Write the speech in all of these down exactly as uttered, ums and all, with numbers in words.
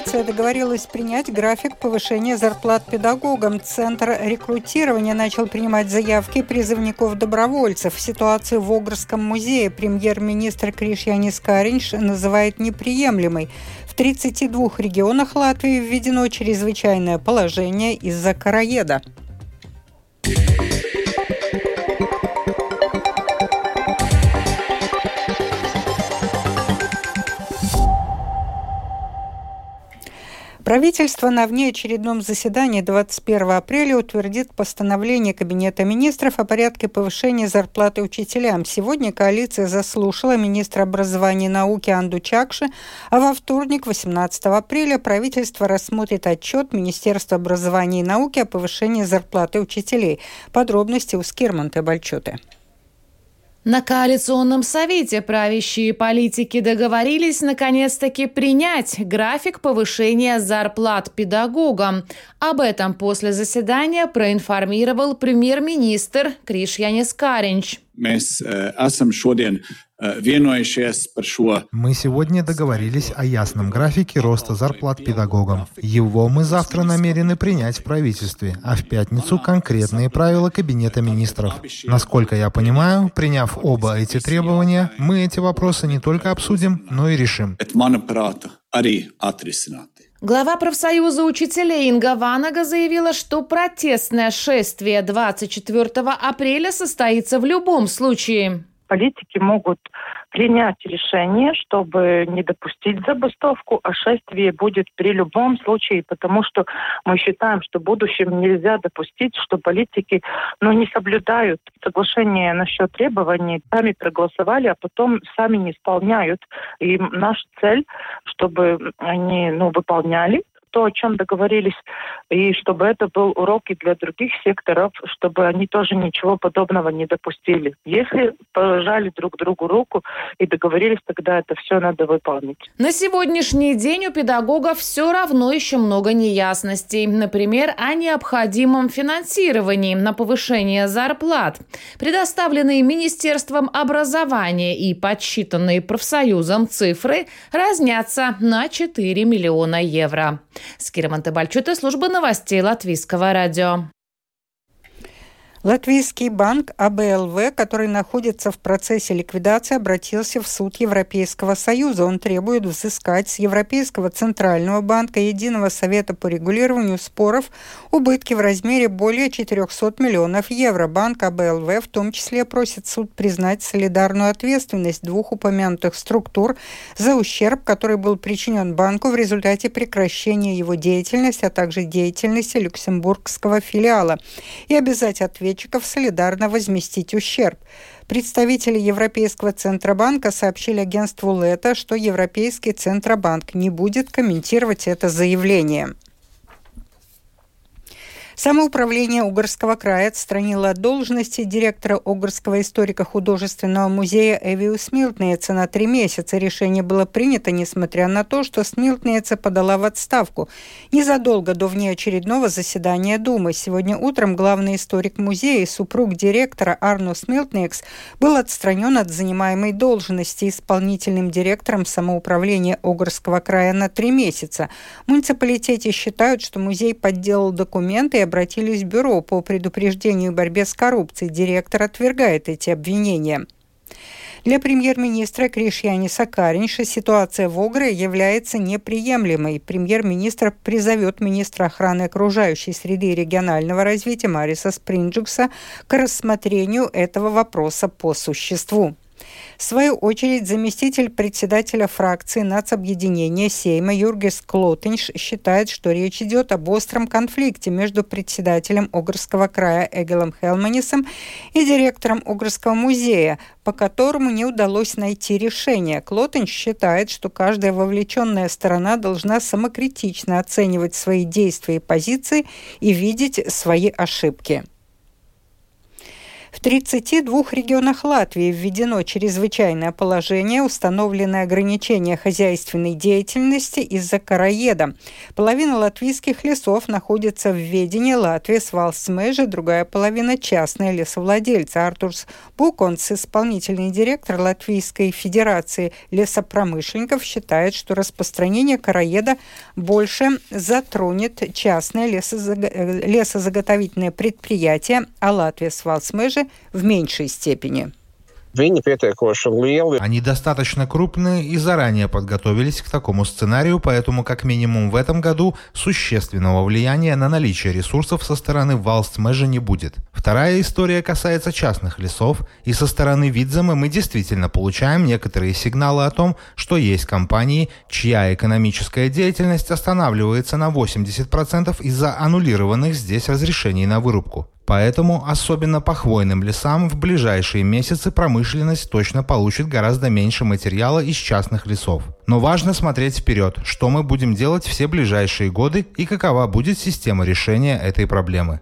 Швеция договорилась принять график повышения зарплат педагогам. Центр рекрутирования начал принимать заявки призывников-добровольцев. Ситуацию в Огрском музее премьер-министр Кришьянис Кариньш называет неприемлемой. В тридцати двух регионах Латвии введено чрезвычайное положение из-за короеда. Правительство на внеочередном заседании двадцать первого апреля утвердит постановление Кабинета министров о порядке повышения зарплаты учителям. Сегодня коалиция заслушала министра образования и науки Анду Чакши, а во вторник, восемнадцатого апреля, правительство рассмотрит отчет Министерства образования и науки о повышении зарплаты учителей. Подробности у Скирманты Бальчуты. На коалиционном совете правящие политики договорились наконец-таки принять график повышения зарплат педагогам. Об этом после заседания проинформировал премьер-министр Кришьянис Кариньш. Мы сегодня договорились о ясном графике роста зарплат педагогам. Его мы завтра намерены принять в правительстве, а в пятницу конкретные правила Кабинета министров. Насколько я понимаю, приняв оба эти требования, мы эти вопросы не только обсудим, но и решим. Глава профсоюза учителей Инга Ванага заявила, что протестное шествие двадцать четвёртого апреля состоится в любом случае. Политики могут принять решение, чтобы не допустить забастовку, а шествие будет при любом случае, потому что мы считаем, что в будущем нельзя допустить, что политики ну, не соблюдают соглашение насчет требований, сами проголосовали, а потом сами не исполняют. И наша цель, чтобы они ну, выполняли то, о чем договорились, и чтобы это был урок и для других секторов, чтобы они тоже ничего подобного не допустили. Если пожали друг другу руку и договорились, тогда это все надо выполнить. На сегодняшний день у педагогов все равно еще много неясностей. Например, о необходимом финансировании на повышение зарплат. Предоставленные Министерством образования и подсчитанные профсоюзом цифры разнятся на четыре миллиона евро. Скирманте Бальчуте, служба новостей Латвийского радио. Латвийский банк АБЛВ, который находится в процессе ликвидации, обратился в суд Европейского Союза. Он требует взыскать с Европейского Центрального банка и Единого совета по регулированию споров убытки в размере более четырёхсот миллионов евро. Банк АБЛВ в том числе просит суд признать солидарную ответственность двух упомянутых структур за ущерб, который был причинен банку в результате прекращения его деятельности, а также деятельности люксембургского филиала, и обязать ответственность солидарно возместить ущерб. Представители Европейского Центробанка сообщили агентству Лета, что Европейский Центробанк не будет комментировать это заявление. Самоуправление Огрского края отстранило от должности директора Огрского историко-художественного музея Эвию Смилтниеце на три месяца. Решение было принято, несмотря на то, что Смилтниеце подала в отставку незадолго до внеочередного заседания Думы. Сегодня утром главный историк музея и супруг директора Арно Смилтниекс был отстранен от занимаемой должности исполнительным директором самоуправления Огрского края на три месяца. В муниципалитете считают, что музей подделал документы и обратились в бюро по предупреждению и борьбе с коррупцией. Директор отвергает эти обвинения. Для премьер-министра Кришьяниса Кариньша ситуация в Огре является неприемлемой. Премьер-министр призовет министра охраны окружающей среды и регионального развития Мариса Спринджикса к рассмотрению этого вопроса по существу. В свою очередь, заместитель председателя фракции Нацобъединения Сейма Юргис Клотенш считает, что речь идет об остром конфликте между председателем Огрского края Эгелом Хелманисом и директором Огрского музея, по которому не удалось найти решение. Клотенш считает, что каждая вовлеченная сторона должна самокритично оценивать свои действия и позиции и видеть свои ошибки. В тридцати двух регионах Латвии введено чрезвычайное положение, установлены ограничения хозяйственной деятельности из-за короеда. Половина латвийских лесов находится в ведении Латвияс Валстс Межи, другая половина – частные лесовладельцы. Артурс Буконц, исполнительный директор Латвийской Федерации лесопромышленников, считает, что распространение короеда больше затронет частные лесозаготовительные предприятия, а Латвияс Валстс Межи в меньшей степени. Они достаточно крупные и заранее подготовились к такому сценарию, поэтому как минимум в этом году существенного влияния на наличие ресурсов со стороны Валстс Межи не будет. Вторая история касается частных лесов, и со стороны Видземы мы действительно получаем некоторые сигналы о том, что есть компании, чья экономическая деятельность останавливается на восемьдесят процентов из-за аннулированных здесь разрешений на вырубку. Поэтому, особенно по хвойным лесам, в ближайшие месяцы промышленность точно получит гораздо меньше материала из частных лесов. Но важно смотреть вперед, что мы будем делать все ближайшие годы и какова будет система решения этой проблемы.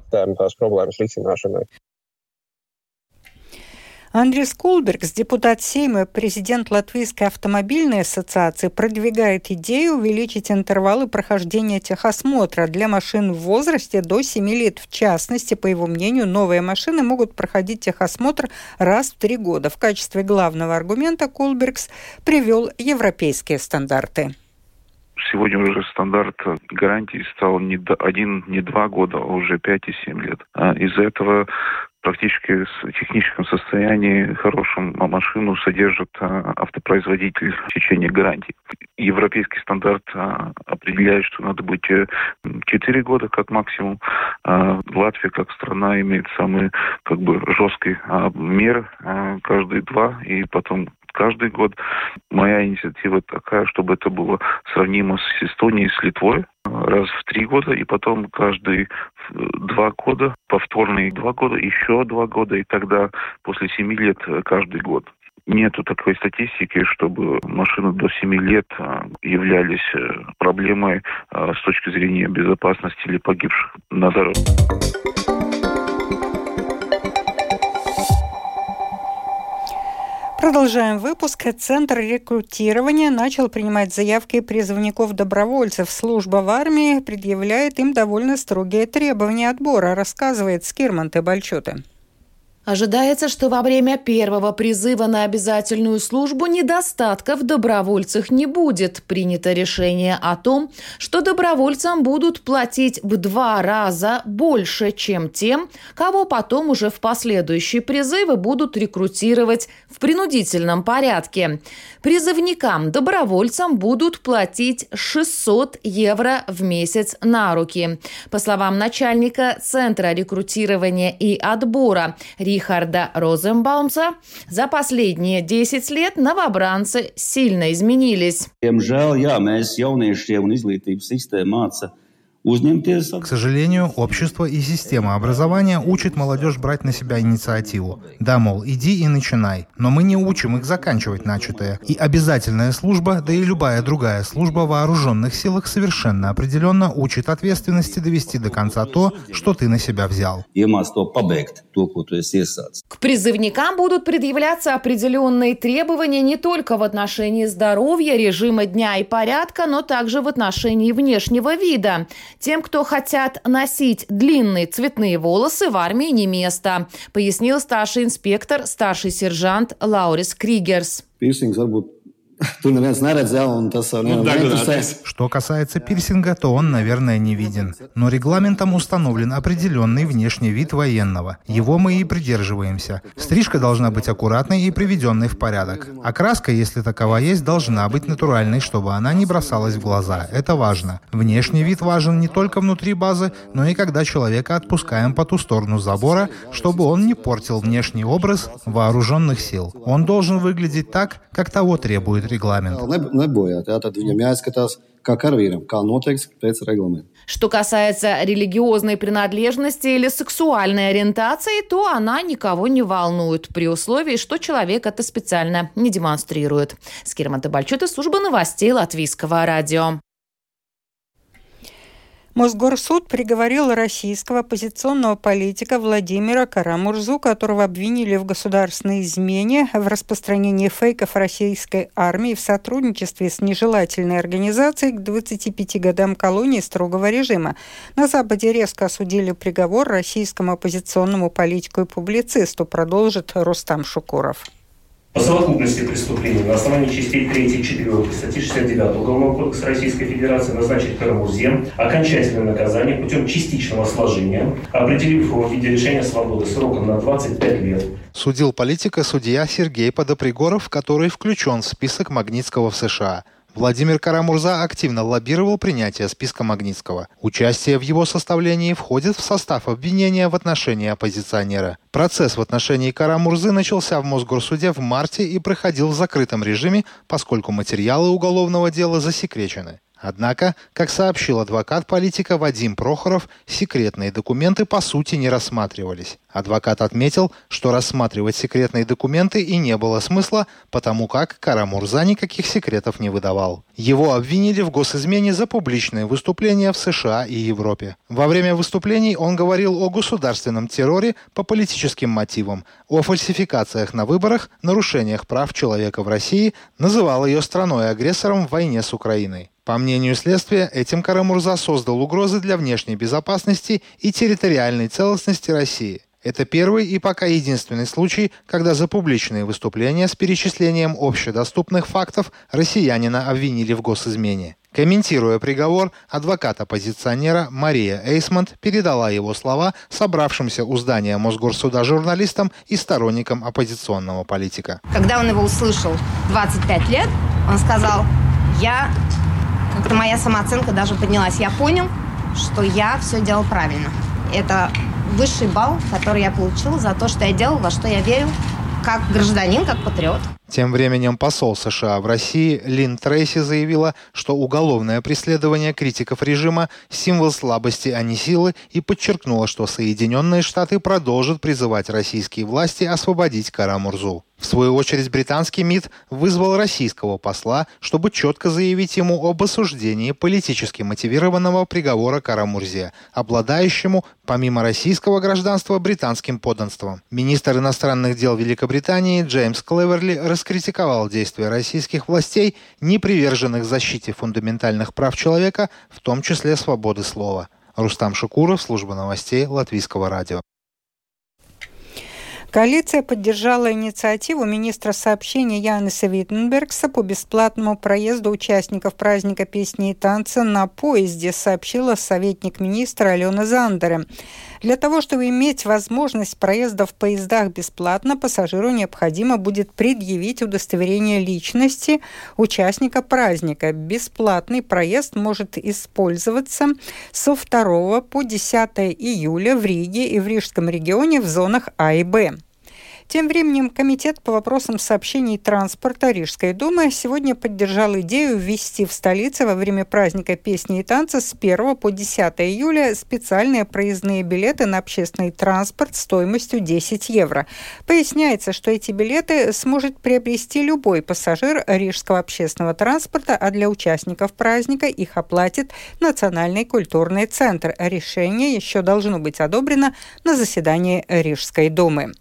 Андрис Кулбергс, депутат Сейма, президент Латвийской автомобильной ассоциации, продвигает идею увеличить интервалы прохождения техосмотра для машин в возрасте до семи лет. В частности, по его мнению, новые машины могут проходить техосмотр раз в три года. В качестве главного аргумента Кулбергс привел европейские стандарты. Сегодня уже стандарт гарантии стал не один, не два года, а уже пять и семь лет. Из-за этого практически в техническом состоянии хорошую машину содержит автопроизводитель в течение гарантии. Европейский стандарт определяет, что надо быть четыре года как максимум. Латвия как страна имеет самые как бы жесткие меры каждые два и потом каждый год. Моя инициатива такая, чтобы это было сравнимо с Эстонией, с Литвой. Раз в три года, и потом каждые два года, повторные два года, еще два года, и тогда после семи лет каждый год. Нету такой статистики, чтобы машины до семи лет являлись проблемой с точки зрения безопасности или погибших на дороге. Продолжаем выпуск. Центр рекрутирования начал принимать заявки призывников-добровольцев. Служба в армии предъявляет им довольно строгие требования отбора, рассказывает Скирманте Бальчоте. Ожидается, что во время первого призыва на обязательную службу недостатков в добровольцах не будет. Принято решение о том, что добровольцам будут платить в два раза больше, чем тем, кого потом уже в последующие призывы будут рекрутировать в принудительном порядке. Призывникам, добровольцам будут платить шестьсот евро в месяц на руки. По словам начальника Центра рекрутирования и отбора Хорда Розенбаумса, за последние десять лет новобранцы сильно изменились. К сожалению, общество и система образования учат молодежь брать на себя инициативу. Да, мол, иди и начинай. Но мы не учим их заканчивать начатое. И обязательная служба, да и любая другая служба в вооруженных силах совершенно определенно учит ответственности довести до конца то, что ты на себя взял. К призывникам будут предъявляться определенные требования не только в отношении здоровья, режима дня и порядка, но также в отношении внешнего вида. Тем, кто хотят носить длинные цветные волосы, в армии не место, пояснил старший инспектор, старший сержант Лаурис Кригерс. Что касается пирсинга, то он, наверное, не виден. Но регламентом установлен определенный внешний вид военного. Его мы и придерживаемся. Стрижка должна быть аккуратной и приведенной в порядок. Окраска, если такова есть, должна быть натуральной, чтобы она не бросалась в глаза. Это важно. Внешний вид важен не только внутри базы, но и когда человека отпускаем по ту сторону забора, чтобы он не портил внешний образ вооруженных сил. Он должен выглядеть так, как того требует регламент. Что касается религиозной принадлежности или сексуальной ориентации, то она никого не волнует, при условии, что человек это специально не демонстрирует. Скирманте Бальчоте, служба новостей Латвийского радио. Мосгорсуд приговорил российского оппозиционного политика Владимира Кара-Мурзу, которого обвинили в государственной измене, в распространении фейков российской армии в сотрудничестве с нежелательной организацией, к двадцати пяти годам колонии строгого режима. На Западе резко осудили приговор российскому оппозиционному политику и публицисту, продолжит Рустам Шикуров. По совокупности преступлений на основании частей третьей и четвёртой статьи шестьдесят девятой Уголовного кодекса Российской Федерации назначить Кара-Мурзе окончательное наказание путем частичного сложения, определив его в виде лишения свободы сроком на двадцать пять лет. Судил политика судья Сергей Подопригоров, который включен в список Магнитского в США. Владимир Кара-Мурза активно лоббировал принятие списка Магнитского. Участие в его составлении входит в состав обвинения в отношении оппозиционера. Процесс в отношении Кара-Мурзы начался в Мосгорсуде в марте и проходил в закрытом режиме, поскольку материалы уголовного дела засекречены. Однако, как сообщил адвокат политика Вадим Прохоров, секретные документы по сути не рассматривались. Адвокат отметил, что рассматривать секретные документы и не было смысла, потому как Кара-Мурза никаких секретов не выдавал. Его обвинили в госизмене за публичные выступления в США и Европе. Во время выступлений он говорил о государственном терроре по политическим мотивам, о фальсификациях на выборах, нарушениях прав человека в России, называл ее страной-агрессором в войне с Украиной. По мнению следствия, этим Кара-Мурза создал угрозы для внешней безопасности и территориальной целостности России. Это первый и пока единственный случай, когда за публичные выступления с перечислением общедоступных фактов россиянина обвинили в госизмене. Комментируя приговор, адвокат оппозиционера Мария Эйсмонт передала его слова собравшимся у здания Мосгорсуда журналистам и сторонникам оппозиционного политика. Когда он его услышал двадцать пять лет, он сказал: «Я... как-то моя самооценка даже поднялась. Я понял, что я все делал правильно. Это высший балл, который я получил за то, что я делал, во что я верил, как гражданин, как патриот». Тем временем посол США в России Лин Трейси заявила, что уголовное преследование критиков режима – символ слабости, а не силы, и подчеркнула, что Соединенные Штаты продолжат призывать российские власти освободить Кара-Мурзу. В свою очередь британский МИД вызвал российского посла, чтобы четко заявить ему об осуждении политически мотивированного приговора Кара-Мурзе, обладающему, помимо российского гражданства, британским подданством. Министр иностранных дел Великобритании Джеймс Клеверли раскритиковал действия российских властей, не приверженных защите фундаментальных прав человека, в том числе свободы слова. Рустам Шикуров, служба новостей Латвийского радио. Коалиция поддержала инициативу министра сообщения Яниса Виттенбергса по бесплатному проезду участников праздника песни и танца на поезде, сообщила советник министра Алена Зандере. Для того, чтобы иметь возможность проезда в поездах бесплатно, пассажиру необходимо будет предъявить удостоверение личности участника праздника. Бесплатный проезд может использоваться со второго по десятое июля в Риге и в Рижском регионе в зонах А и Б. Тем временем Комитет по вопросам сообщений и транспорта Рижской думы сегодня поддержал идею ввести в столице во время праздника песни и танца с первого по десятое июля специальные проездные билеты на общественный транспорт стоимостью десять евро. Поясняется, что эти билеты сможет приобрести любой пассажир рижского общественного транспорта, а для участников праздника их оплатит Национальный культурный центр. Решение еще должно быть одобрено на заседании Рижской думы.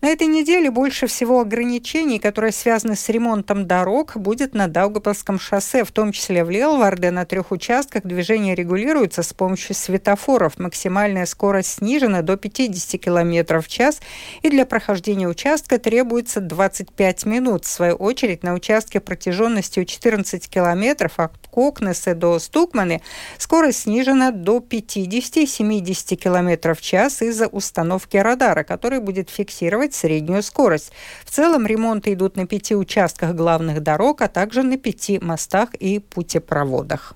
На этой неделе больше всего ограничений, которые связаны с ремонтом дорог, будет на Даугавпилсском шоссе, в том числе в Лелварде. На трех участках движение регулируется с помощью светофоров. Максимальная скорость снижена до пятидесяти километров в час, и для прохождения участка требуется двадцать пять минут. В свою очередь, на участке протяженностью четырнадцать километров от Кокнеса до Стукманы скорость снижена до пятидесяти-семидесяти километров в час из-за установки радара, который будет фиксировать среднюю скорость. В целом ремонты идут на пяти участках главных дорог, а также на пяти мостах и путепроводах.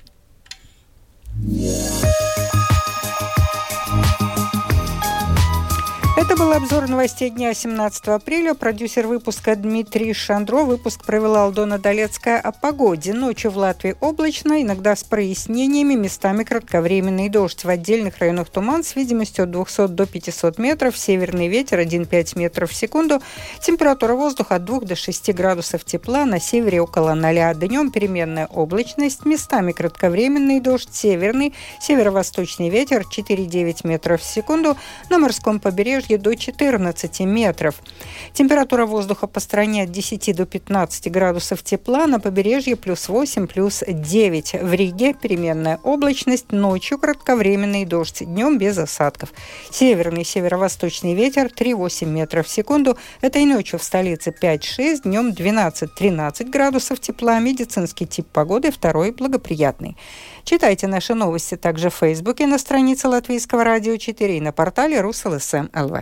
Это был обзор новостей дня семнадцатого апреля. Продюсер выпуска Дмитрий Шандро. Выпуск провела Алдона-Долецкая. О погоде. Ночью в Латвии облачно, иногда с прояснениями, местами кратковременный дождь. В отдельных районах туман с видимостью от двухсот до пятисот метров. Северный ветер один целых пять метров в секунду. Температура воздуха от двух до шести градусов тепла. На севере около ноля. Днем переменная облачность. Местами кратковременный дождь. Северный, северо-восточный ветер четыре целых девять метров в секунду. На морском побережье до четырнадцати метров. Температура воздуха по стране от десяти до пятнадцати градусов тепла, на побережье плюс восемь, плюс девять. В Риге переменная облачность, ночью кратковременный дождь, днем без осадков. Северный, северо-восточный ветер три целых восемь метров в секунду. Этой ночью в столице пять-шесть, днем двенадцать-тринадцать градусов тепла. Медицинский тип погоды второй благоприятный. Читайте наши новости также в Фейсбуке, на странице Латвийского радио четыре и на портале рус точка эл эс эм точка эл вэ.